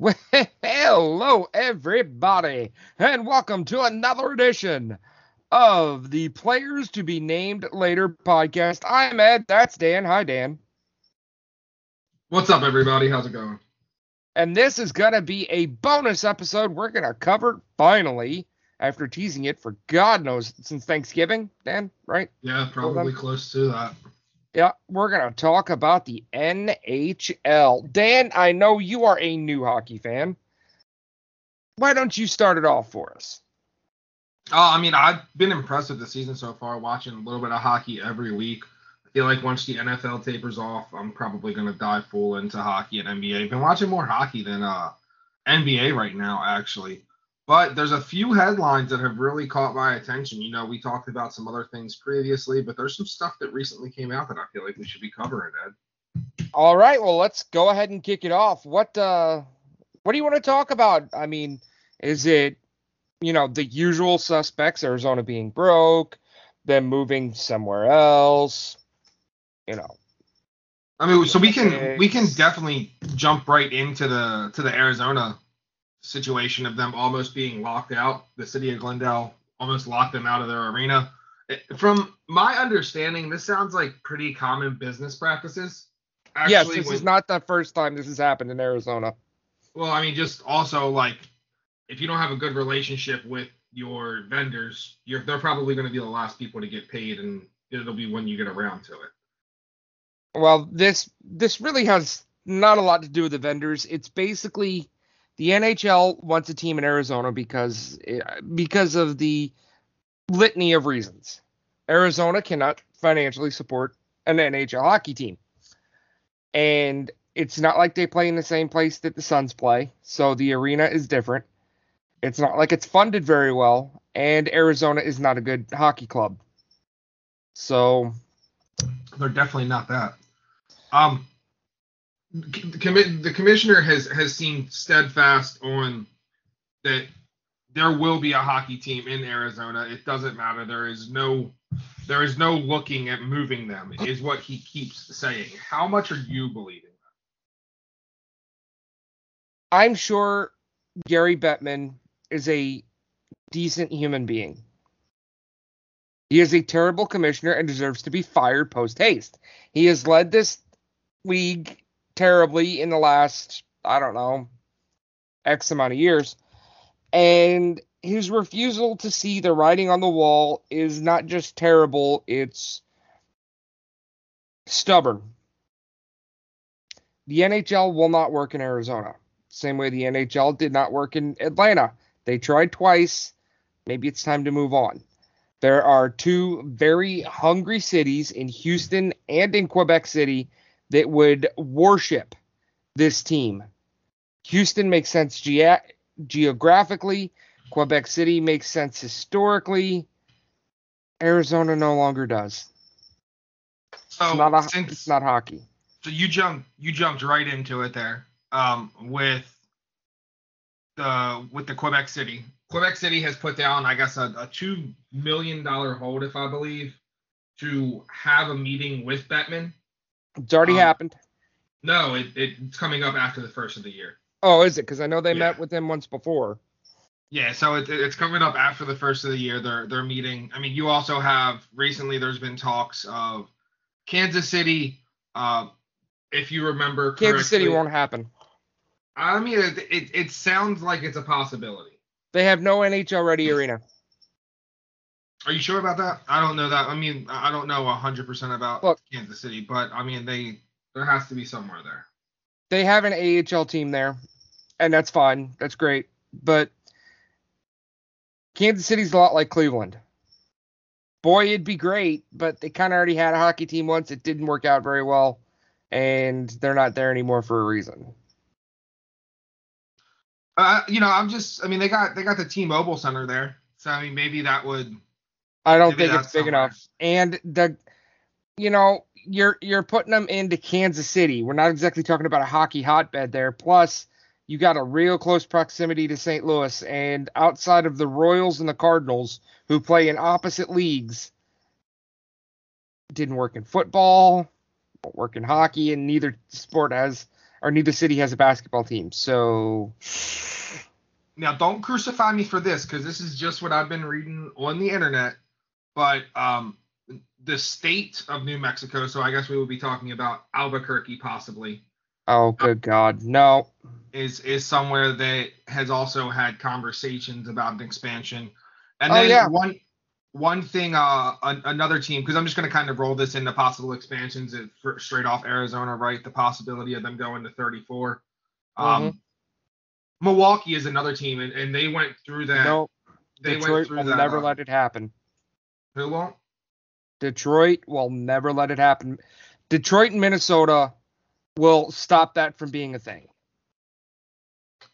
Well, hello, everybody, and welcome to another edition of the Players to Be Named Later podcast. I'm Ed. That's Dan. Hi, Dan. What's up, everybody? How's it going? And this is going to be a bonus episode. We're going to cover it finally after teasing it for God knows since Thanksgiving, Dan, right? Yeah, probably close to that. Yeah, we're going to talk about the NHL. Dan, I know you are a new hockey fan. Why don't you start it off for us? Oh, I mean, I've been impressed with the season so far, watching a little bit of hockey every week. I feel like once the NFL tapers off, I'm probably going to dive full into hockey and NBA. I've been watching more hockey than NBA right now, actually. But there's a few headlines that have really caught my attention. You know, we talked about some other things previously, but there's some stuff that recently came out that I feel like we should be covering, Ed. All right, well, let's go ahead and kick it off. What do you want to talk about? I mean, is it, you know, the usual suspects, Arizona being broke, them moving somewhere else, you know? I mean, so we can definitely jump right into the Arizona situation of them almost being locked out. The city of Glendale almost locked them out of their arena. From my understanding, this sounds like pretty common business practices. Actually, yes, this is not the first time this has happened in Arizona. Well, I mean, just also, like, if you don't have a good relationship with your vendors, they're probably going to be the last people to get paid, and it'll be when you get around to it. Well, this really has not a lot to do with the vendors. It's basically the NHL wants a team in Arizona because of the litany of reasons. Arizona cannot financially support an NHL hockey team. And it's not like they play in the same place that the Suns play, so the arena is different. It's not like it's funded very well, and Arizona is not a good hockey club. So they're definitely not that. The commissioner has seemed steadfast on that there will be a hockey team in Arizona. It doesn't matter. There is no looking at moving them, is what he keeps saying. How much are you believing that? I'm sure Gary Bettman is a decent human being. He is a terrible commissioner and deserves to be fired post-haste. He has led this league terribly in the last, I don't know, X amount of years. And his refusal to see the writing on the wall is not just terrible, it's stubborn. The NHL will not work in Arizona. Same way the NHL did not work in Atlanta. They tried twice. Maybe it's time to move on. There are two very hungry cities in Houston and in Quebec City that would worship this team. Houston makes sense geographically. Quebec City makes sense historically. Arizona no longer does. So it's not hockey. So you jumped right into it there with the Quebec City. Quebec City has put down, I guess, a $2 million hold, if I believe, to have a meeting with Bettman. It's already happened. No, it's coming up after the first of the year. Oh, is it? Because I know they met with him once before. Yeah, so it's coming up after the first of the year. They're meeting. I mean, you also have recently there's been talks of Kansas City. If you remember correctly. Kansas City won't happen. I mean, it sounds like it's a possibility. They have no NHL-ready arena. Are you sure about that? I don't know that. I mean, I don't know 100% about Kansas City, but, I mean, there has to be somewhere there. They have an AHL team there, and that's fine. That's great. But Kansas City's a lot like Cleveland. Boy, it'd be great, but they kind of already had a hockey team once. It didn't work out very well, and they're not there anymore for a reason. You know, they got the T-Mobile Center there. So, I mean, maybe that would... I don't think it's big enough. And you're putting them into Kansas City. We're not exactly talking about a hockey hotbed there. Plus, you got a real close proximity to St. Louis, and outside of the Royals and the Cardinals, who play in opposite leagues, didn't work in football, won't work in hockey, and neither sport has Neither city has a basketball team. So now don't crucify me for this, because this is just what I've been reading on the internet. But the state of New Mexico, so I guess we will be talking about Albuquerque possibly. Oh, good God, no. Is somewhere that has also had conversations about an expansion. And then one thing, another team, because I'm just going to kind of roll this into possible expansions straight off Arizona, right? The possibility of them going to 34. Milwaukee is another team, and they went through that. Nope. Detroit will never let it happen. Who won't? Detroit will never let it happen. Detroit and Minnesota will stop that from being a thing.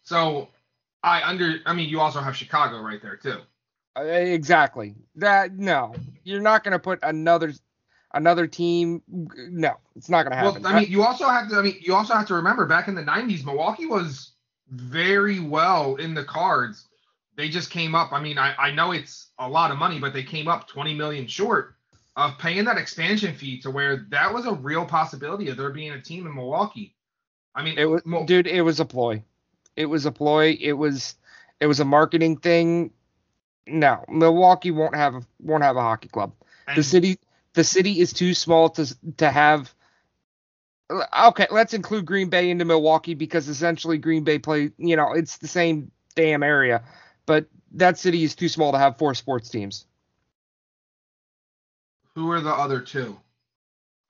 So, you also have Chicago right there too. Exactly. No, you're not going to put another team. No, it's not going to happen. Well, you also have to remember back in the 90s, Milwaukee was very well in the cards. They just came up. I know it's a lot of money, but they came up $20 million short of paying that expansion fee to where that was a real possibility of there being a team in Milwaukee. It was a ploy. It was a ploy. It was a marketing thing. No, Milwaukee won't have a hockey club. And the city is too small to have. Okay, let's include Green Bay into Milwaukee, because essentially Green Bay play. It's the same damn area, but that city is too small to have four sports teams. Who are the other two?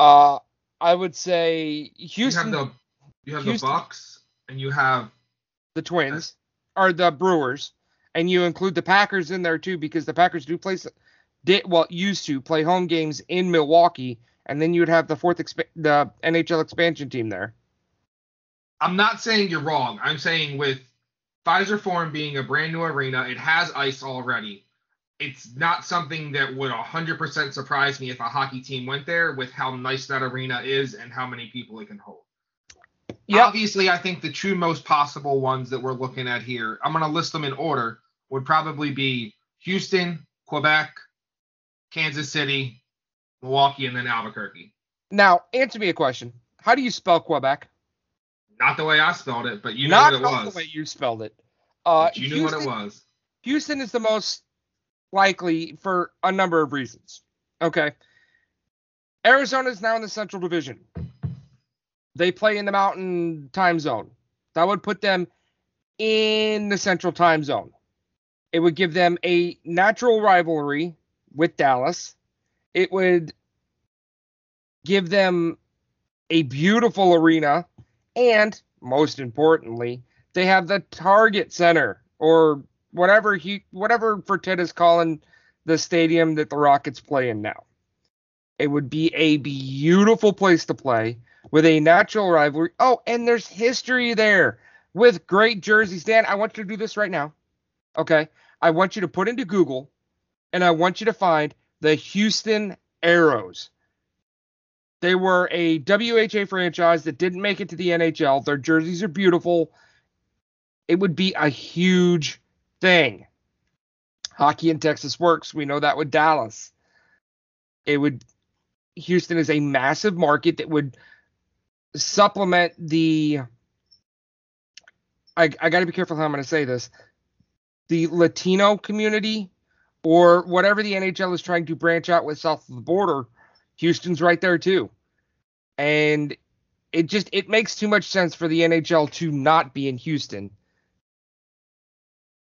I would say Houston. You have the Bucks, and you have the Twins, or the Brewers, and you include the Packers in there too, because the Packers used to play home games in Milwaukee, and then you would have the the NHL expansion team there. I'm not saying you're wrong. I'm saying with Pfizer Forum being a brand new arena, it has ice already. It's not something that would 100% surprise me if a hockey team went there, with how nice that arena is and how many people it can hold. Yep. Obviously, I think the two most possible ones that we're looking at here, I'm going to list them in order, would probably be Houston, Quebec, Kansas City, Milwaukee, and then Albuquerque. Now, answer me a question. How do you spell Quebec? Not the way I spelled it, but you knew what it was. Not the way you spelled it. But you knew what it was. Houston is the most likely for a number of reasons. Okay. Arizona is now in the Central Division. They play in the Mountain time zone. That would put them in the Central time zone. It would give them a natural rivalry with Dallas. It would give them a beautiful arena. And most importantly, they have the Target Center, or whatever Fertitta is calling the stadium that the Rockets play in now. It would be a beautiful place to play, with a natural rivalry. Oh, and there's history there with great jerseys. Dan, I want you to do this right now. Okay. I want you to put into Google, and I want you to find the Houston Aeros. They were a WHA franchise that didn't make it to the NHL. Their jerseys are beautiful. It would be a huge thing. Hockey in Texas works. We know that with Dallas. Houston is a massive market that would supplement the I got to be careful how I'm going to say this, the Latino community, or whatever the NHL is trying to branch out with south of the border. Houston's right there too, and it makes too much sense for the NHL to not be in Houston.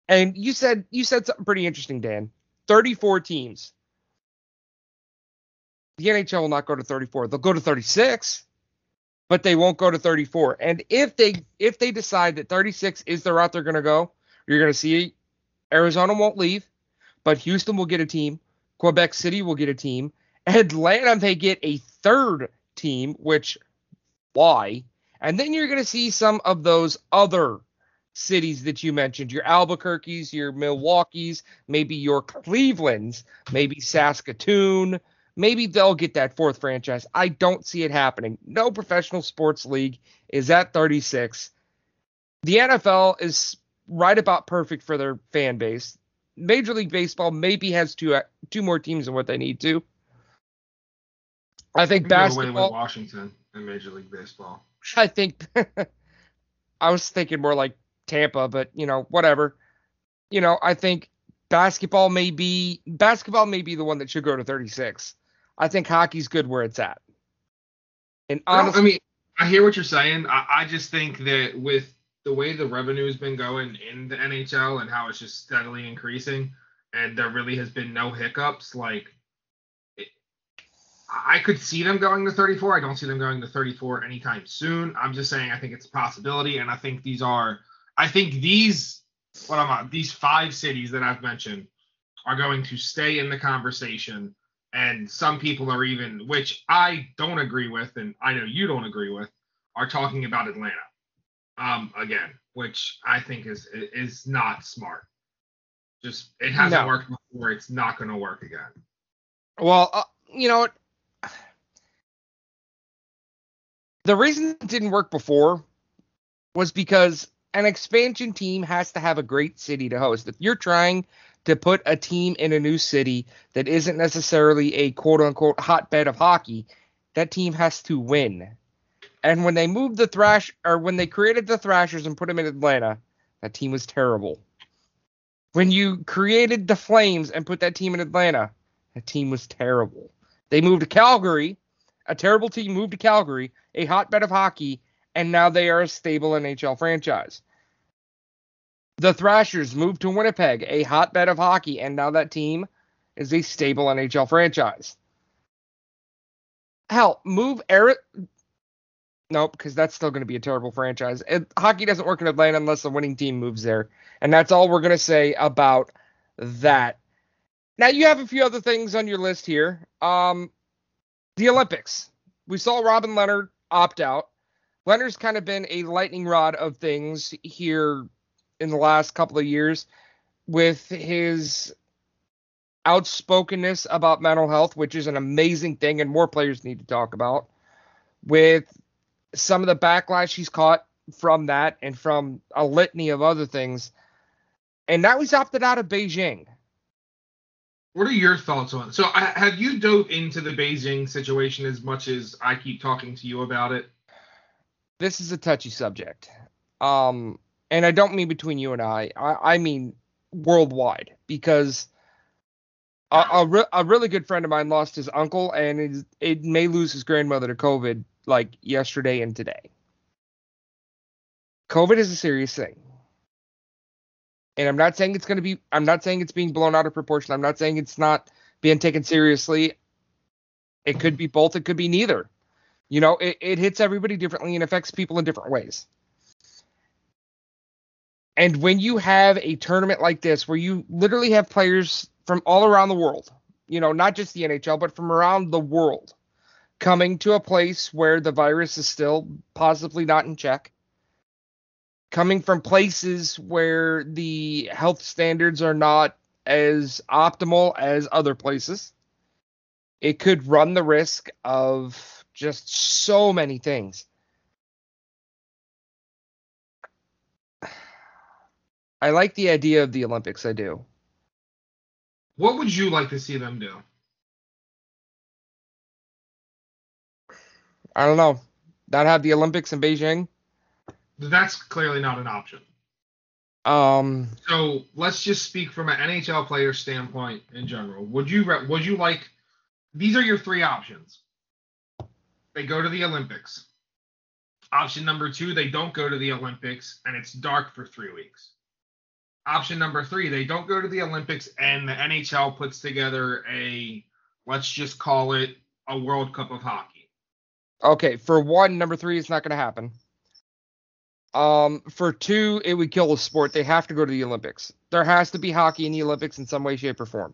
And you said something pretty interesting, Dan. 34 teams. The NHL will not go to 34. They'll go to 36. But they won't go to 34. And if they decide that 36 is the route they're going to go, you're going to see Arizona won't leave, but Houston will get a team. Quebec City will get a team. Atlanta may get a third team, which why? And then you're going to see some of those other cities that you mentioned, your Albuquerques, your Milwaukees, maybe your Clevelands, maybe Saskatoon. Maybe they'll get that fourth franchise. I don't see it happening. No professional sports league is at 36. The NFL is right about perfect for their fan base. Major League Baseball maybe has two more teams than what they need to. I think basketball. Washington and Major League Baseball. I think I was thinking more like Tampa, but, you know, whatever. You know, I think basketball may be the one that should go to 36. I think hockey's good where it's at. And honestly, I mean, I hear what you're saying. I just think that with the way the revenue has been going in the NHL and how it's just steadily increasing, and there really has been no hiccups, like, I could see them going to 34. I don't see them going to 34 anytime soon. I'm just saying I think it's a possibility, and I think these 5 cities that I've mentioned are going to stay in the conversation, and some people are even, which I don't agree with, and I know you don't agree with, are talking about Atlanta again, which I think is not smart. Just it hasn't worked before. It's not going to work again. Well, you know what? The reason it didn't work before was because an expansion team has to have a great city to host. If you're trying to put a team in a new city that isn't necessarily a quote-unquote hotbed of hockey, that team has to win. And when they moved the when they created the Thrashers and put them in Atlanta, that team was terrible. When you created the Flames and put that team in Atlanta, that team was terrible. They moved to Calgary. A terrible team moved to Calgary, a hotbed of hockey, and now they are a stable NHL franchise. The Thrashers moved to Winnipeg, a hotbed of hockey, and now that team is a stable NHL franchise. Hell, move Eric. Nope, because that's still going to be a terrible franchise. Hockey doesn't work in Atlanta unless the winning team moves there. And that's all we're going to say about that. Now, you have a few other things on your list here. The Olympics. We saw Robin Leonard opt out. Leonard's kind of been a lightning rod of things here in the last couple of years with his outspokenness about mental health, which is an amazing thing and more players need to talk about, with some of the backlash he's caught from that and from a litany of other things. And now he's opted out of Beijing. What are your thoughts on it? So have you dove into the Beijing situation as much as I keep talking to you about it? This is a touchy subject. And I don't mean between you and I mean worldwide, because a really good friend of mine lost his uncle, and it may lose his grandmother to COVID like yesterday and today. COVID is a serious thing. And I'm not saying it's being blown out of proportion. I'm not saying it's not being taken seriously. It could be both. It could be neither. You know, it hits everybody differently and affects people in different ways. And when you have a tournament like this, where you literally have players from all around the world, you know, not just the NHL, but from around the world, coming to a place where the virus is still possibly not in check, coming from places where the health standards are not as optimal as other places, it could run the risk of just so many things. I like the idea of the Olympics, I do. What would you like to see them do? I don't know. Not have the Olympics in Beijing? That's clearly not an option. So let's just speak from an NHL player standpoint in general. Would you like? These are your 3 options. They go to the Olympics. Option number 2, they don't go to the Olympics and it's dark for 3 weeks. Option number 3, they don't go to the Olympics and the NHL puts together a, let's just call it a World Cup of hockey. Okay, for 1, number 3 is not going to happen. For 2, it would kill the sport. They have to go to the Olympics. There has to be hockey in the Olympics in some way, shape, or form.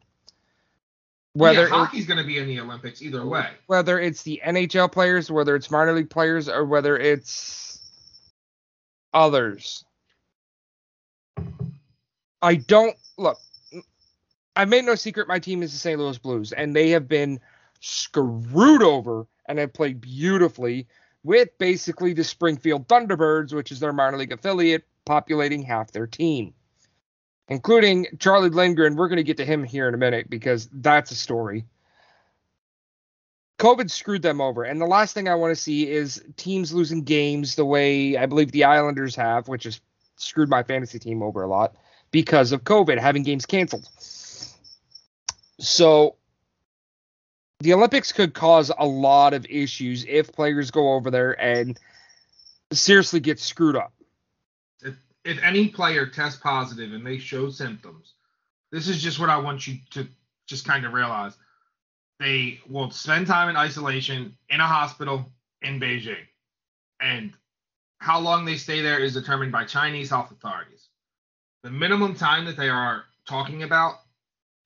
Hockey's going to be in the Olympics either way. Whether it's the NHL players, whether it's minor league players, or whether it's others. I've made no secret my team is the St. Louis Blues, and they have been screwed over and have played beautifully with basically the Springfield Thunderbirds, which is their minor league affiliate, populating half their team, including Charlie Lindgren. We're going to get to him here in a minute because that's a story. COVID screwed them over. And the last thing I want to see is teams losing games the way I believe the Islanders have, which has screwed my fantasy team over a lot because of COVID, having games canceled. So the Olympics could cause a lot of issues if players go over there and seriously get screwed up. If any player tests positive and they show symptoms, this is just what I want you to just kind of realize. They will spend time in isolation in a hospital in Beijing. And how long they stay there is determined by Chinese health authorities. The minimum time that they are talking about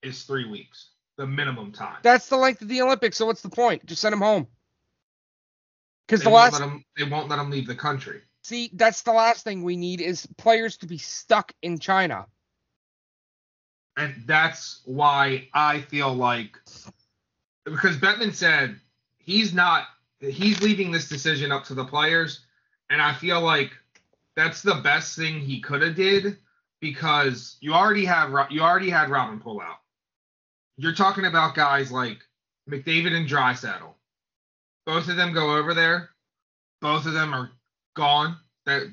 is 3 weeks. The minimum time. That's the length of the Olympics, so what's the point? Just send them home. Because they won't let them leave the country. See, that's the last thing we need is players to be stuck in China. And that's why I feel like... Because Bettman said he's leaving this decision up to the players, and I feel like that's the best thing he could have did because you already had Robin pull out. You're talking about guys like McDavid and Dreisaitl. Both of them go over there. Both of them are gone. They're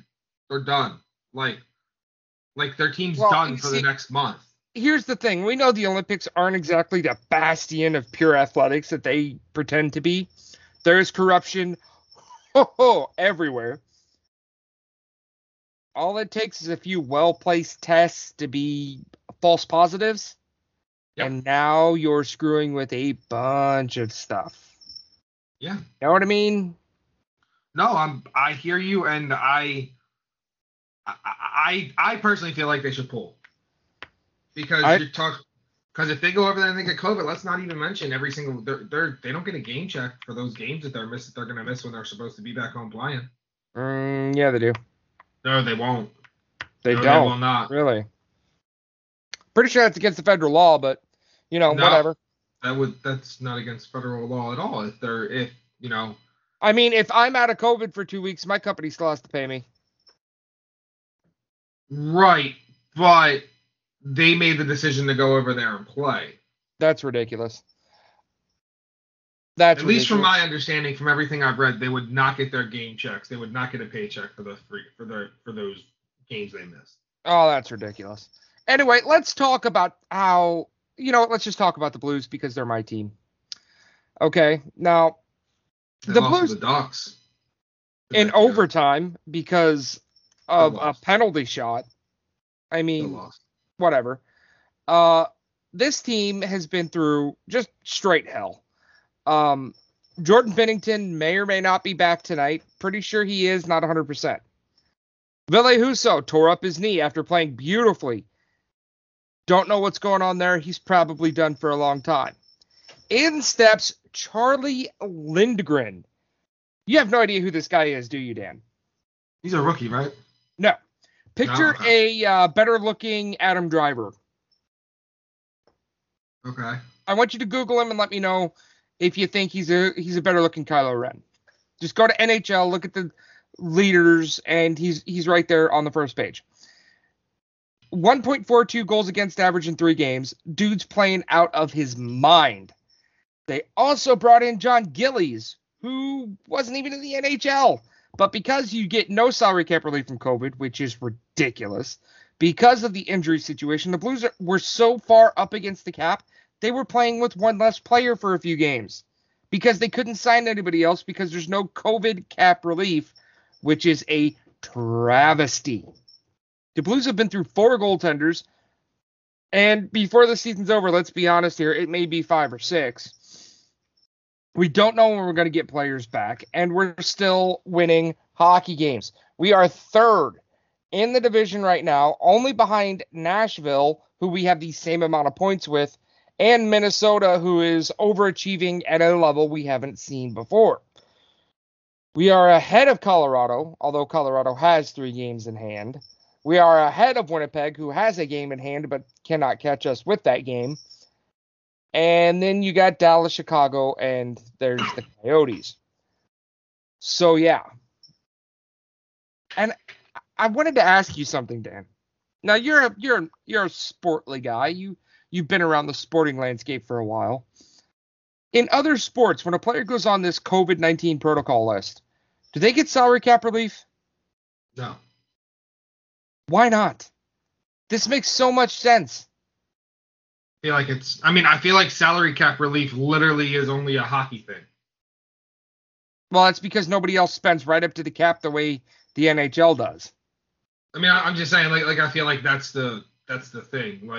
done. Like their team's done for the next month. Here's the thing. We know the Olympics aren't exactly the bastion of pure athletics that they pretend to be. There is corruption everywhere. All it takes is a few well-placed tests to be false positives. Yep. And now you're screwing with a bunch of stuff. Yeah. Know what I mean? No, I hear you, and I personally feel like they should pull. Because if they go over there and they get COVID, let's not even mention every single they don't get a game check for those games that they're going to miss when they're supposed to be back home playing. Yeah, they do. No, they won't. They will not. Really? Pretty sure that's against the federal law, but whatever. That's not against federal law at all. I mean, if I'm out of COVID for 2 weeks, my company still has to pay me. Right, but. They made the decision to go over there and play. That's ridiculous. At least from my understanding, from everything I've read, they would not get their game checks. They would not get a paycheck for those games they missed. Oh, that's ridiculous. Anyway, let's talk about how let's just talk about the Blues because they're my team. Okay, now the Blues the Ducks in overtime because of a penalty shot. I mean. They lost. Whatever. This team has been through just straight hell. Jordan Binnington may or may not be back tonight. Pretty sure he is, not 100%. Ville Husso tore up his knee after playing beautifully. Don't know what's going on there. He's probably done for a long time. In steps Charlie Lindgren. You have no idea who this guy is, do you, Dan? He's a rookie, right? No. Picture a better-looking Adam Driver. Okay. I want you to Google him and let me know if you think he's a better-looking Kylo Ren. Just go to NHL, look at the leaders, and he's right there on the first page. 1.42 goals against average in 3 games. Dude's playing out of his mind. They also brought in John Gillies, who wasn't even in the NHL. But because you get no salary cap relief from COVID, which is ridiculous, because of the injury situation, the Blues were so far up against the cap, they were playing with one less player for a few games because they couldn't sign anybody else because there's no COVID cap relief, which is a travesty. The Blues have been through 4 goaltenders, and before the season's over, let's be honest here, it may be 5 or 6. We don't know when we're going to get players back, and we're still winning hockey games. We are 3rd in the division right now, only behind Nashville, who we have the same amount of points with, and Minnesota, who is overachieving at a level we haven't seen before. We are ahead of Colorado, although Colorado has 3 games in hand. We are ahead of Winnipeg, who has a game in hand but cannot catch us with that game. And then you got Dallas, Chicago, and there's the Coyotes. So, yeah. And I wanted to ask you something, Dan. Now, you're a sportly guy. You've been around the sporting landscape for a while. In other sports, when a player goes on this COVID-19 protocol list, do they get salary cap relief? No. Why not? This makes so much sense. I feel like it's, I mean, I feel like salary cap relief literally is only a hockey thing. Well, that's because nobody else spends right up to the cap the way the NHL does. I mean, I'm just saying, like I feel like that's the thing.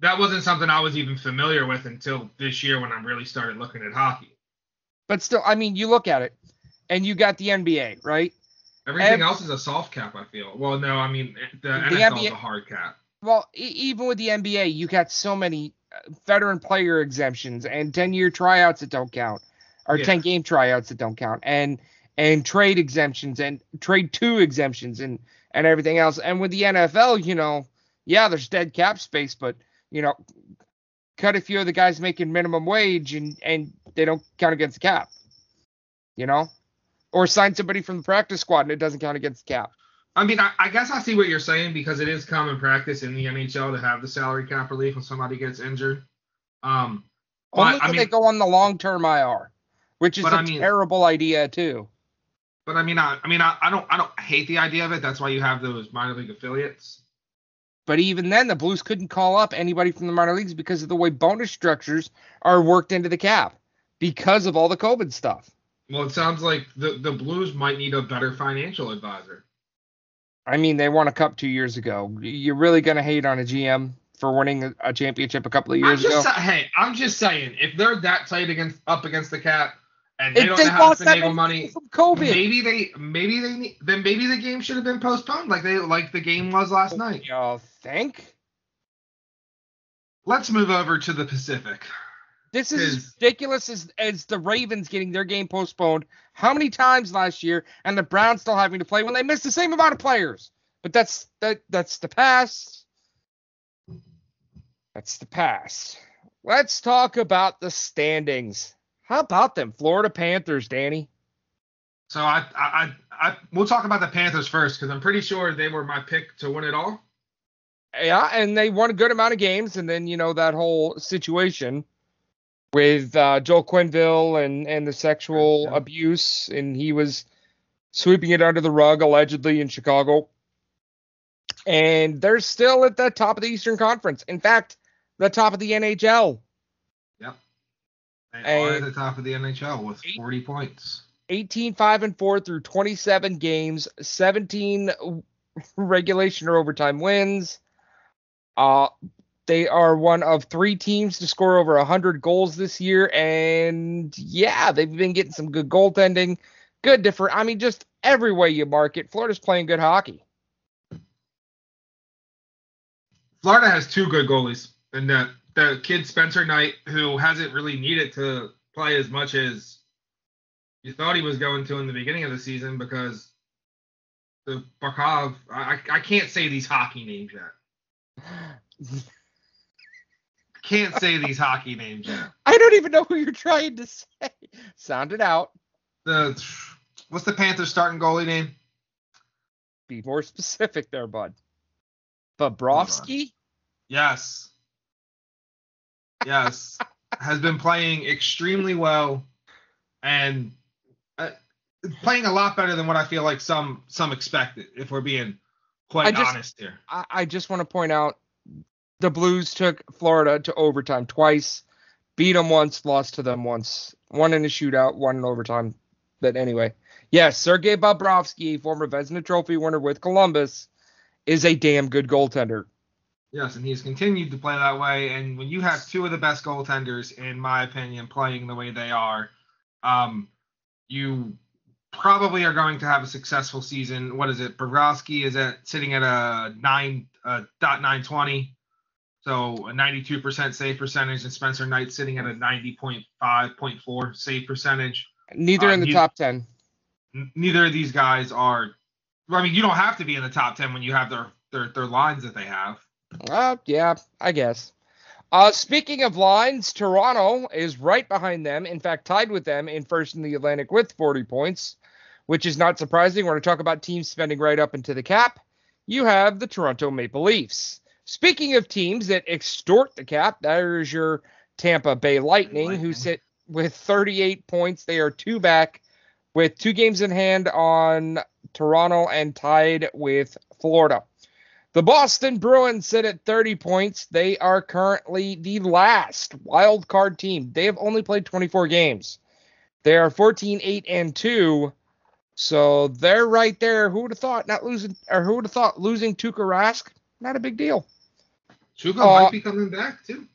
That wasn't something I was even familiar with until this year when I really started looking at hockey. But still, I mean, you look at it, and you got the NBA, right? Everything else is a soft cap, I feel. Well, no, I mean, the NFL is a hard cap. Well, even with the NBA, you got so many veteran player exemptions and 10-year tryouts that don't count, or 10-game tryouts that don't count, and trade exemptions and trade two exemptions and everything else. And with the NFL, you know, yeah, there's dead cap space, but you know, cut a few of the guys making minimum wage and they don't count against the cap, you know, or sign somebody from the practice squad and it doesn't count against the cap. I mean, I guess I see what you're saying because it is common practice in the NHL to have the salary cap relief when somebody gets injured. Only they go on the long-term IR, which is terrible idea too. But I mean, I don't hate the idea of it. That's why you have those minor league affiliates. But even then, the Blues couldn't call up anybody from the minor leagues because of the way bonus structures are worked into the cap because of all the COVID stuff. Well, it sounds like the Blues might need a better financial advisor. I mean, they won a cup 2 years ago. You're really going to hate on a GM for winning a championship a couple of years ago? Hey, I'm just saying, if they're that tight up against the cap and they don't know how to finagle money from COVID, maybe the game should have been postponed like the game was last night. Y'all think? Let's move over to the Pacific. This is as ridiculous as the Ravens getting their game postponed how many times last year and the Browns still having to play when they missed the same amount of players. But that's the past. That's the past. Let's talk about the standings. How about them Florida Panthers, Danny? So I we'll talk about the Panthers first because I'm pretty sure they were my pick to win it all. Yeah, and they won a good amount of games. And then, you know, that whole situation with Joel Quinville and the sexual abuse, and he was sweeping it under the rug, allegedly, in Chicago. And they're still at the top of the Eastern Conference. In fact, the top of the NHL. Yep. They are at the top of the NHL with 40 points. 18-5-4 through 27 games, 17 regulation or overtime wins. They are one of three teams to score over 100 goals this year. And, yeah, they've been getting some good goaltending. Good different. I mean, just every way you mark it, Florida's playing good hockey. Florida has two good goalies. And the kid Spencer Knight, who hasn't really needed to play as much as you thought he was going to in the beginning of the season because the Barkov – I can't say these hockey names yet. Can't say these hockey names yet. I don't even know who you're trying to say. Sound it out. What's the Panthers starting goalie name? Be more specific there, bud. Bobrovsky? Yes. Yes. Has been playing extremely well and playing a lot better than what I feel like some expected, if we're being quite honest here. I just want to point out, the Blues took Florida to overtime twice, beat them once, lost to them once, one in a shootout, one in overtime. But anyway, yes, Sergei Bobrovsky, former Vezina Trophy winner with Columbus, is a damn good goaltender. Yes, and he's continued to play that way. And when you have two of the best goaltenders, in my opinion, playing the way they are, you probably are going to have a successful season. What is it? Bobrovsky is sitting at a .920. So a 92% save percentage, and Spencer Knight sitting at a 90.4 save percentage. Neither in the top 10. Neither of these guys are. I mean, you don't have to be in the top 10 when you have their lines that they have. Yeah, I guess. Speaking of lines, Toronto is right behind them. In fact, tied with them in first in the Atlantic with 40 points, which is not surprising. We're going to talk about teams spending right up into the cap. You have the Toronto Maple Leafs. Speaking of teams that extort the cap, there is your Tampa Bay Lightning, who sit with 38 points. They are two back with 2 games in hand on Toronto and tied with Florida. The Boston Bruins sit at 30 points. They are currently the last wild card team. They have only played 24 games. They are 14-8-2. So they're right there. Who would have thought losing Tuukka Rask? Not a big deal. Tuukka might be coming back too.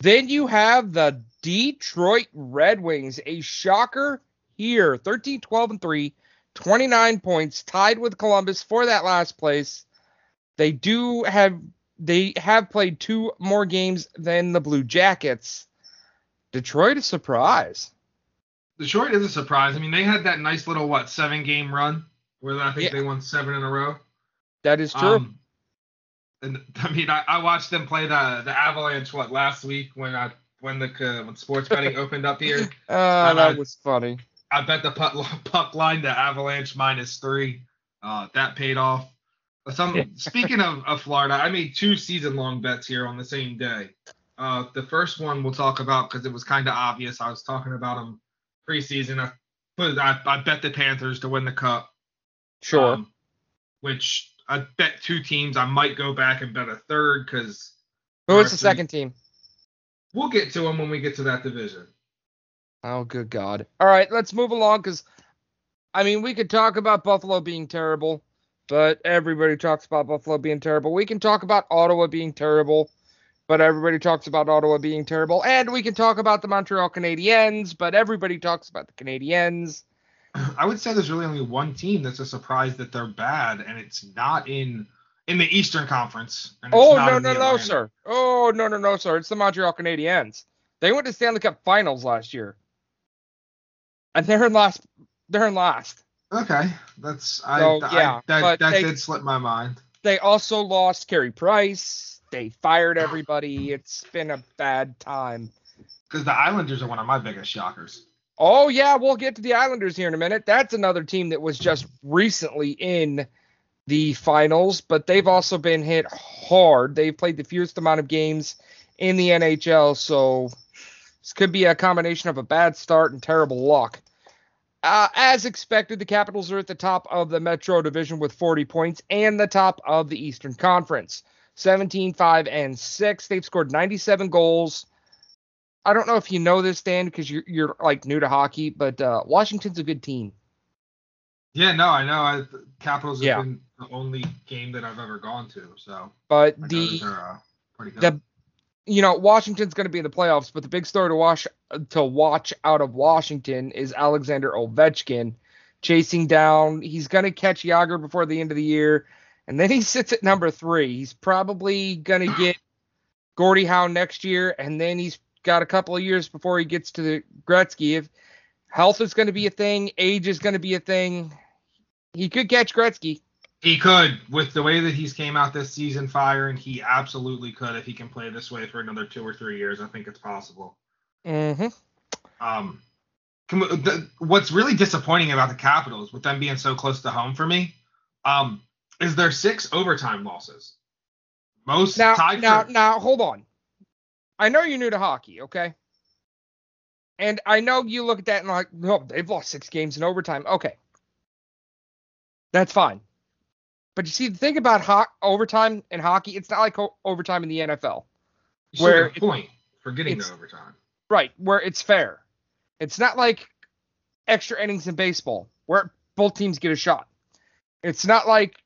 Then you have the Detroit Red Wings, a shocker here, 13-12-3, 29 points, tied with Columbus for that last place. They have played 2 more games than the Blue Jackets. Detroit is a surprise. Detroit is a surprise. I mean, they had that nice little 7-game run where I think they won 7 in a row. That is true. And I mean, I watched them play the Avalanche last week when sports betting opened up here. That was funny. I bet the puck line the Avalanche -3. That paid off. Speaking of Florida, I made 2 season-long bets here on the same day. The first one we'll talk about because it was kind of obvious. I was talking about them preseason. I bet the Panthers to win the Cup. Sure. Which I bet 2 teams. I might go back and bet a third because. Who is the second team? We'll get to them when we get to that division. Oh, good God. All right, let's move along because, I mean, we could talk about Buffalo being terrible. But everybody talks about Buffalo being terrible. We can talk about Ottawa being terrible, but everybody talks about Ottawa being terrible. And we can talk about the Montreal Canadiens, but everybody talks about the Canadiens. I would say there's really only one team that's a surprise that they're bad, and it's not in the Eastern Conference. Oh, no, sir. Oh, no, sir. It's the Montreal Canadiens. They went to Stanley Cup Finals last year. And they're in last. Okay, that did slip my mind. They also lost Carey Price. They fired everybody. It's been a bad time. Because the Islanders are one of my biggest shockers. Oh, yeah, we'll get to the Islanders here in a minute. That's another team that was just recently in the finals, but they've also been hit hard. They've played the fewest amount of games in the NHL, so this could be a combination of a bad start and terrible luck. As expected, the Capitals are at the top of the Metro Division with 40 points and the top of the Eastern Conference, 17-5-6. They've scored 97 goals. I don't know if you know this, Dan, because you're new to hockey, but Washington's a good team. Yeah, no, I know. The Capitals have been the only game that I've ever gone to, so. But pretty good. Washington's going to be in the playoffs, but the big story to watch out of Washington is Alexander Ovechkin chasing down. He's going to catch Jagr before the end of the year, and then he sits at number 3. He's probably going to get Gordie Howe next year, and then he's got a couple of years before he gets to the Gretzky. If health is going to be a thing, age is going to be a thing, he could catch Gretzky. He could, with the way that he's came out this season firing, he absolutely could if he can play this way for another 2 or 3 years. I think it's possible. Mm-hmm. What's really disappointing about the Capitals, with them being so close to home for me, is their 6 overtime losses. Now, hold on. I know you're new to hockey, okay? And I know you look at that and no, they've lost 6 games in overtime. Okay. That's fine. But you see, the thing about overtime in hockey, it's not like overtime in the NFL. Where it's a point for getting to overtime. Right, where it's fair. It's not like extra innings in baseball, where both teams get a shot. It's not like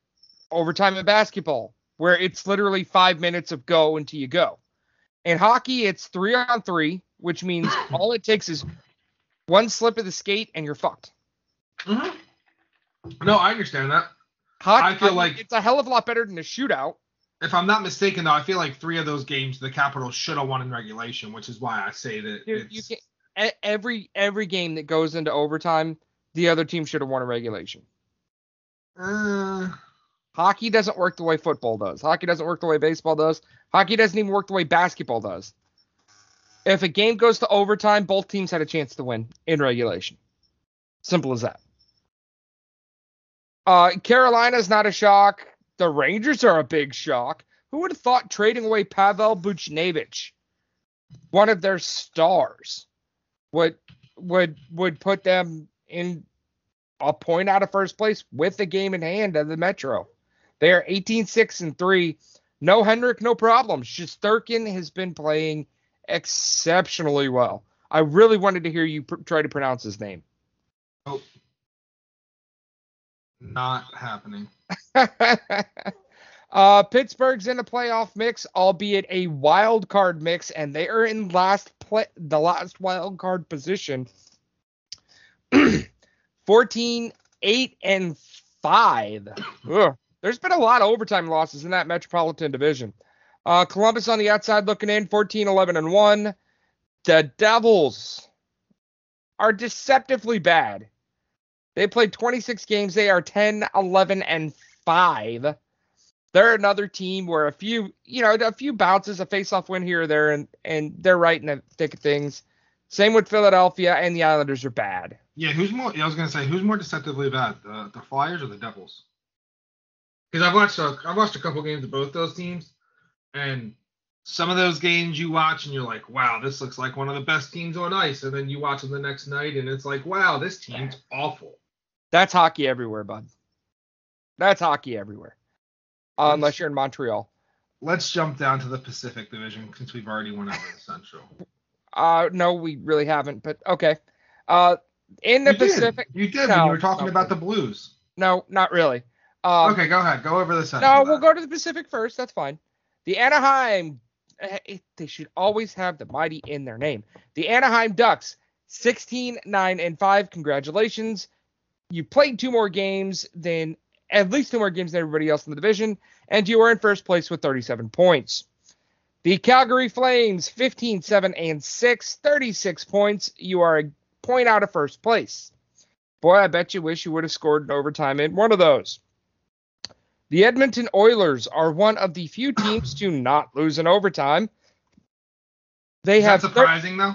overtime in basketball, where it's literally 5 minutes of go until you go. In hockey, it's 3-on-3, which means all it takes is one slip of the skate and you're fucked. Mm-hmm. No, I understand that. Hockey, I feel like it's a hell of a lot better than a shootout. If I'm not mistaken, though, I feel like 3 of those games the Capitals should have won in regulation, which is why I say that. Every game that goes into overtime, the other team should have won in regulation. Hockey doesn't work the way football does. Hockey doesn't work the way baseball does. Hockey doesn't even work the way basketball does. If a game goes to overtime, both teams had a chance to win in regulation. Simple as that. Carolina's not a shock. The Rangers are a big shock. Who would have thought trading away Pavel Buchnevich one of their stars would put them in a point out of first place with the game in hand of the Metro. They are 18-6-3. No Henrique, no problem. Shesterkin has been playing exceptionally well. I really wanted to hear you try to pronounce his name. Nope. Not happening. Pittsburgh's in a playoff mix, albeit a wild card mix, and they are in the last wild card position. 14-8-5. Ugh. There's been a lot of overtime losses in that Metropolitan Division. Columbus on the outside looking in, 14-11-1. The Devils are deceptively bad. They played 26 games. They are 10-11-5. They're another team where a few bounces, a face-off win here or there, and they're right in the thick of things. Same with Philadelphia, and the Islanders are bad. Yeah, who's more deceptively bad, the Flyers or the Devils? Because I've watched a couple games of both those teams, and some of those games you watch and you're like, wow, this looks like one of the best teams on ice, and then you watch them the next night and it's like, wow, this team's awful. That's hockey everywhere, bud. That's hockey everywhere, unless you're in Montreal. Let's jump down to the Pacific Division since we've already went over the Central. No, we really haven't, but okay. In the Pacific, you did. No, you were talking about the Blues. No, not really. Okay, go ahead. Go over the Central. No, we'll go to the Pacific first. That's fine. The Anaheim, they should always have the mighty in their name. The Anaheim Ducks, 16-9-5. Congratulations. You played at least two more games than everybody else in the division, and you are in first place with 37 points. The Calgary Flames, 15-7-6, 36 points. You are a point out of first place. Boy, I bet you wish you would have scored an overtime in one of those. The Edmonton Oilers are one of the few teams to not lose in overtime. They have surprising, though?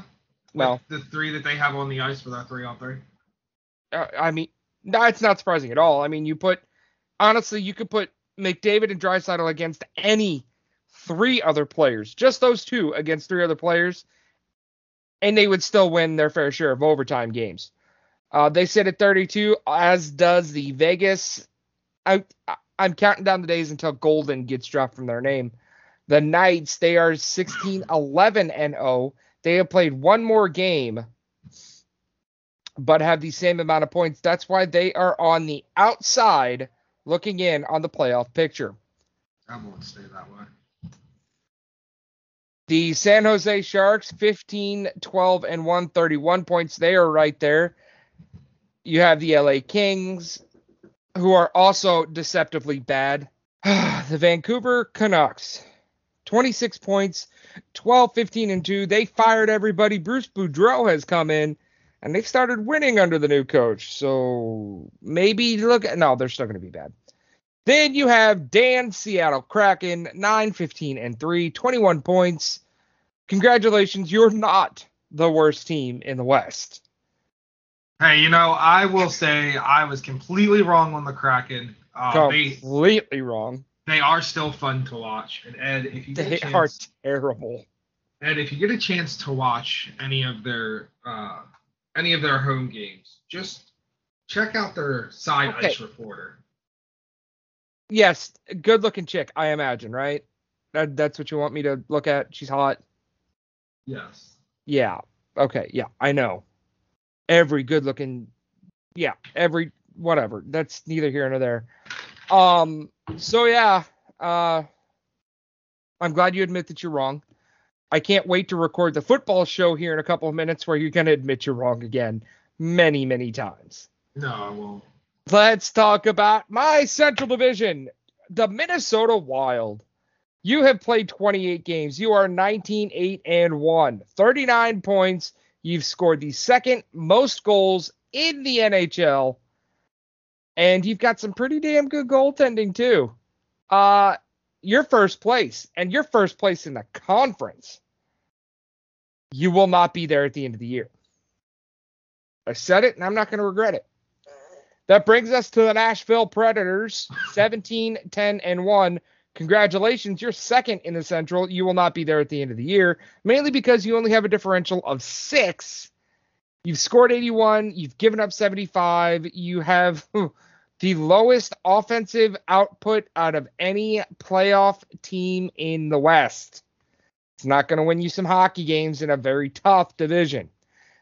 Well, the three that they have on the ice for that 3-on-3? I mean, no, it's not surprising at all. I mean, you could put McDavid and Dreisaitl against any three other players, just those two against three other players, and they would still win their fair share of overtime games. They sit at 32, as does the Vegas. I'm counting down the days until Golden gets dropped from their name. The Knights, they are 16-11-0. They have played one more game, but have the same amount of points. That's why they are on the outside looking in on the playoff picture. I won't stay that way. The San Jose Sharks, 15-12-1, 31 points. They are right there. You have the LA Kings, who are also deceptively bad. The Vancouver Canucks, 26 points, 12-15-2. They fired everybody. Bruce Boudreau has come in, and they've started winning under the new coach. So maybe they're still going to be bad. Then you have Dan, Seattle Kraken, 9-15-3, 21 points. Congratulations, you're not the worst team in the West. Hey, I will say I was completely wrong on the Kraken. Completely wrong. They are still fun to watch. And Ed, if you get a chance to watch any of their home games, just check out their side ice reporter. Yes, good-looking chick, I imagine, right? That's what you want me to look at? She's hot? Yes. Yeah. Okay, yeah, I know. Whatever. That's neither here nor there. I'm glad you admit that you're wrong. I can't wait to record the football show here in a couple of minutes where you're going to admit you're wrong again many, many times. No, I won't. Let's talk about my Central Division, the Minnesota Wild. You have played 28 games. You are 19-8-1, 39 points. You've scored the second most goals in the NHL, and you've got some pretty damn good goaltending too. You're first place, and you're first place in the conference. You will not be there at the end of the year. I said it, and I'm not going to regret it. That brings us to the Nashville Predators, 17-10-1, Congratulations, you're second in the Central. You will not be there at the end of the year, mainly because you only have a differential of 6. You've scored 81. You've given up 75. You have the lowest offensive output out of any playoff team in the West. It's not going to win you some hockey games in a very tough division.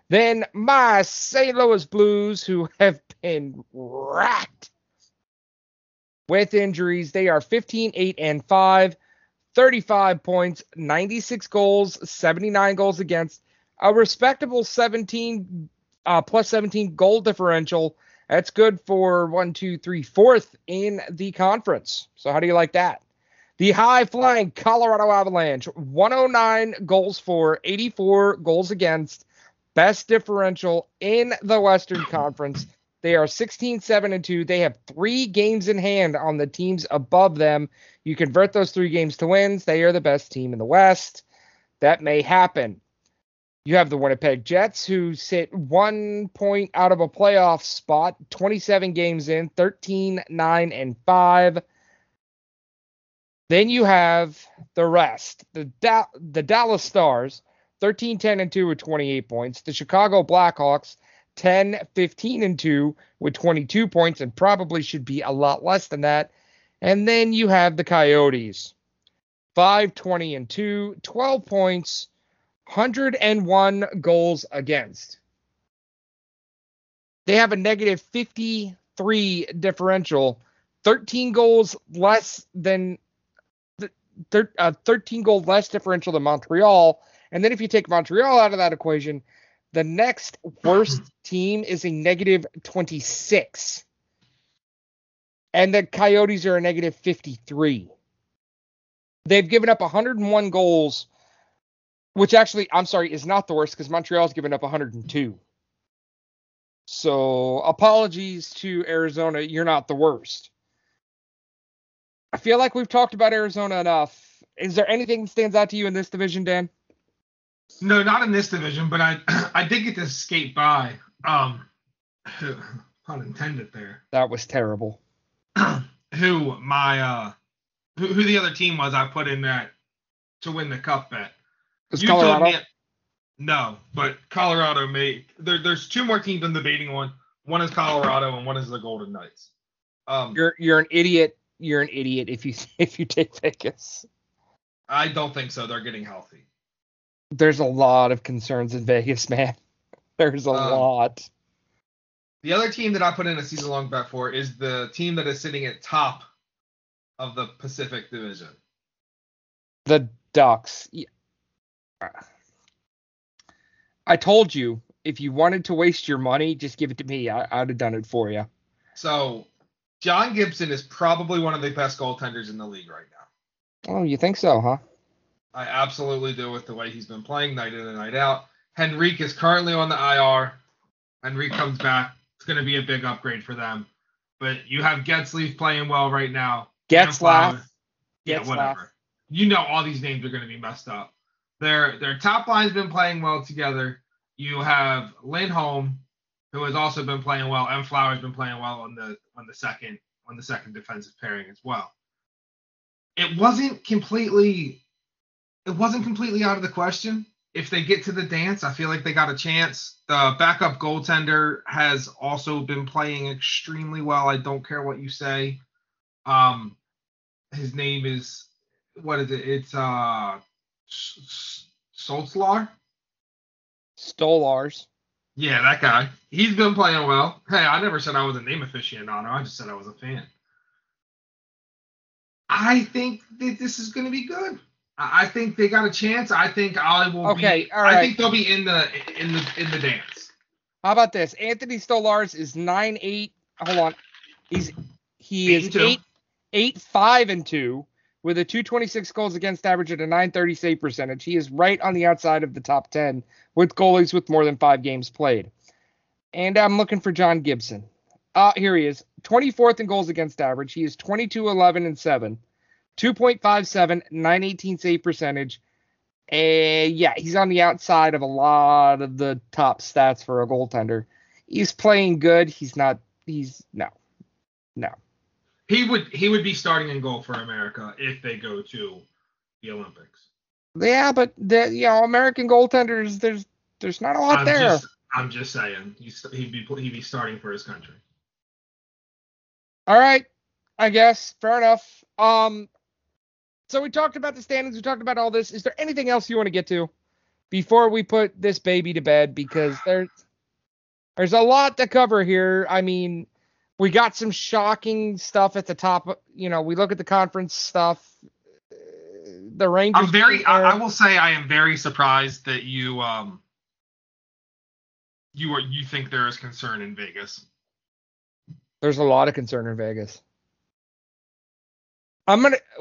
Then my St. Louis Blues, who have been racked with injuries. They are 15-8-5, 35 points, 96 goals, 79 goals against, a respectable 17 goal differential. That's good for 4th in the conference. So how do you like that? The high-flying Colorado Avalanche, 109 goals for, 84 goals against, best differential in the Western Conference. They are 16-7-2. They have 3 games in hand on the teams above them. You convert those 3 games to wins, they are the best team in the West. That may happen. You have the Winnipeg Jets, who sit 1 point out of a playoff spot, 27 games in, 13-9-5. Then you have the rest. The Dallas Stars, 13-10-2 with 28 points. The Chicago Blackhawks, 10-15-2 with 22 points, and probably should be a lot less than that. And then you have the Coyotes, 5-20-2, 12 points, 101 goals against. They have a negative 53 differential, 13 goal less differential than Montreal. And then if you take Montreal out of that equation, the next worst team is a negative 26. And the Coyotes are a negative 53. They've given up 101 goals, which actually, I'm sorry, is not the worst, because Montreal's given up 102. So apologies to Arizona. You're not the worst. I feel like we've talked about Arizona enough. Is there anything that stands out to you in this division, Dan? No, not in this division, but I did get to skate by. Pun intended there. That was terrible. Who the other team was I put in that to win the cup bet? Was Colorado? No, but Colorado made. There's 2 more teams I'm debating on. One is Colorado and one is the Golden Knights. You're an idiot. You're an idiot if you take Vegas. I don't think so. They're getting healthy. There's a lot of concerns in Vegas, man. There's a lot. The other team that I put in a season-long bet for is the team that is sitting at top of the Pacific Division. The Ducks. Yeah. I told you, if you wanted to waste your money, just give it to me. I'd have done it for you. So, John Gibson is probably one of the best goaltenders in the league right now. Oh, you think so, huh? I absolutely do, with the way he's been playing night in and night out. Henrique is currently on the IR. Henrique comes back. It's going to be a big upgrade for them. But you have Getzlaf playing well right now. Getzlaf. Yeah, whatever. You know all these names are going to be messed up. Their top line's been playing well together. You have Lindholm, who has also been playing well, and Flower's been playing well on the second defensive pairing as well. It wasn't completely out of the question. If they get to the dance, I feel like they got a chance. The backup goaltender has also been playing extremely well. I don't care what you say. His name is, what is it? It's Stolarz. Yeah, that guy. He's been playing well. Hey, I never said I was a name aficionado. I just said I was a fan. I think that this is going to be good. I think they got a chance. I think Ollie will be. All right. I think they'll be in the dance. How about this? Anthony Stolarz is 9-8. Hold on. He is 8-5-2 with a 226 goals against average at a 930 save percentage. He is right on the outside of the top 10 with goalies with more than 5 games played. And I'm looking for John Gibson. Here he is, 24th in goals against average. He is 22-11-7. 2.57, 918 save percentage. Yeah, he's on the outside of a lot of the top stats for a goaltender. He's playing good. He's not. He's no. He would be starting in goal for America if they go to the Olympics. Yeah, but American goaltenders, there's not a lot there. I'm just saying he'd be starting for his country. All right, I guess fair enough. So we talked about the standings. We talked about all this. Is there anything else you want to get to before we put this baby to bed? Because there's a lot to cover here. I mean, we got some shocking stuff at the top. You know, we look at the conference stuff. The Rangers. I will say I am very surprised that you think there is concern in Vegas. There's a lot of concern in Vegas.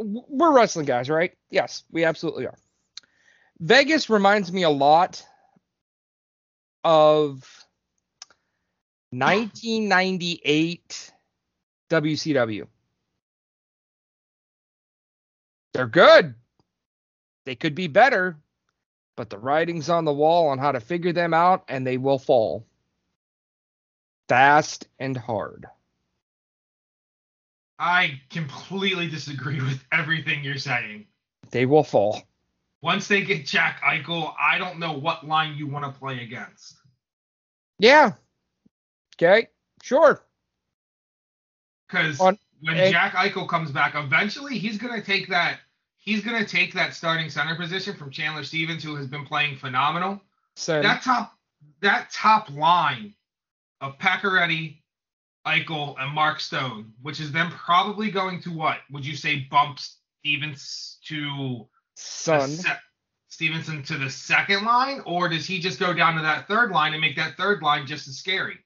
We're wrestling guys, right? Yes, we absolutely are. Vegas reminds me a lot of 1998 WCW. They're good. They could be better, but the writing's on the wall on how to figure them out, and they will fall fast and hard. I completely disagree with everything you're saying. They will fall. Once they get Jack Eichel, I don't know what line you want to play against. Yeah. Okay. Sure. Because when Jack Eichel comes back, eventually he's going to take that starting center position from Chandler Stevens, who has been playing phenomenal. So that top line of Pacioretty, Eichel, and Mark Stone, which is them probably going to what? Would you say bumps Stevens to Stevenson to the second line, or does he just go down to that third line and make that third line just as scary?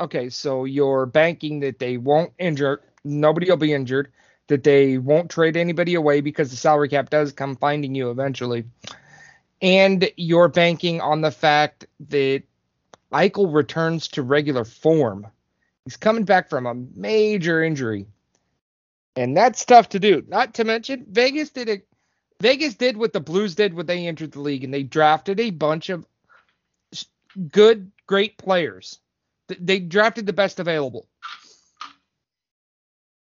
Okay, so you're banking that they won't injure. Nobody will be injured, that they won't trade anybody away because the salary cap does come finding you eventually. And you're banking on the fact that Eichel returns to regular form. He's coming back from a major injury. And that's tough to do. Not to mention, Vegas did what the Blues did when they entered the league, and they drafted a bunch of good, great players. They drafted the best available.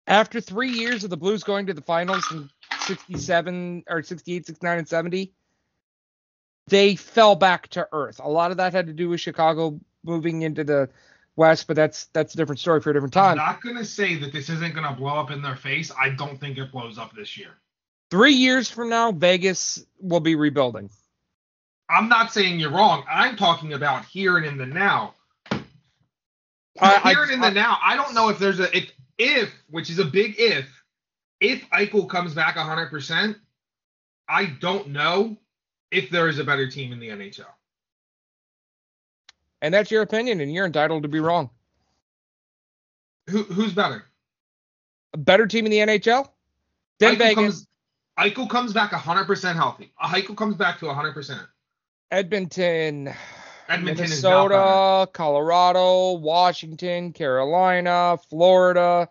After 3 years of the Blues going to the finals in 67 or 68, 69, and 70, they fell back to earth. A lot of that had to do with Chicago moving into the West, but that's a different story for a different time. I'm not going to say that this isn't going to blow up in their face. I don't think it blows up this year. 3 years from now, Vegas will be rebuilding. I'm not saying you're wrong. I'm talking about here and in the now. Here and in the now, I don't know if there's a... If, which is a big if Eichel comes back 100%, I don't know if there is a better team in the NHL. And that's your opinion, and you're entitled to be wrong. Who's better? A better team in the NHL? Then Vegas. Eichel comes back 100% healthy. Eichel comes back to 100%. Edmonton, Minnesota, Colorado, Washington, Carolina, Florida,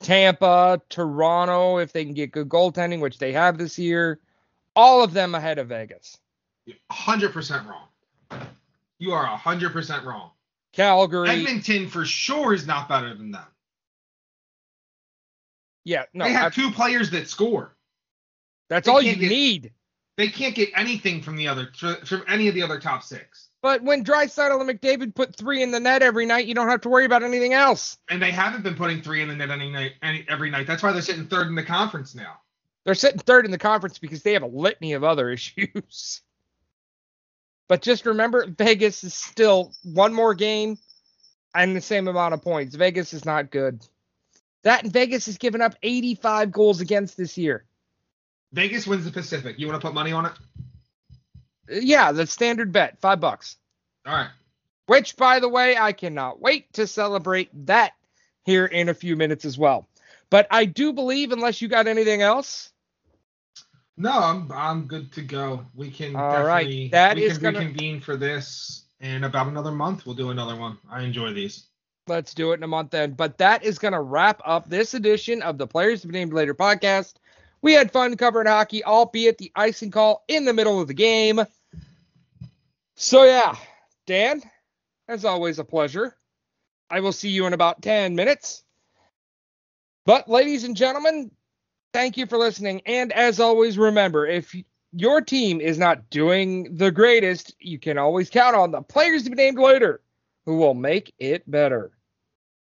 Tampa, Toronto, if they can get good goaltending, which they have this year, all of them ahead of Vegas. 100% wrong. You are 100% wrong. Calgary. Edmonton for sure is not better than them. Yeah. No, they have two players that score. That's all you need. They can't get anything from any of the other top six. But when Dreisaitl and McDavid put three in the net every night, you don't have to worry about anything else. And they haven't been putting three in the net every night. That's why they're sitting third in the conference now. They're sitting third in the conference because they have a litany of other issues. But just remember, Vegas is still one more game and the same amount of points. Vegas is not good. That and Vegas has given up 85 goals against this year. Vegas wins the Pacific. You want to put money on it? Yeah, the standard bet, $5. All right. Which, by the way, I cannot wait to celebrate that here in a few minutes as well. But I do believe, unless you got anything else. No, I'm good to go. We can reconvene for this in about another month. We'll do another one. I enjoy these. Let's do it in a month then. But that is going to wrap up this edition of the Players to Be Named Later podcast. We had fun covering hockey, albeit the icing call in the middle of the game. So, yeah, Dan, as always, a pleasure. I will see you in about 10 minutes. But, ladies and gentlemen, thank you for listening. And as always, remember, if your team is not doing the greatest, you can always count on the Players to Be Named Later, who will make it better.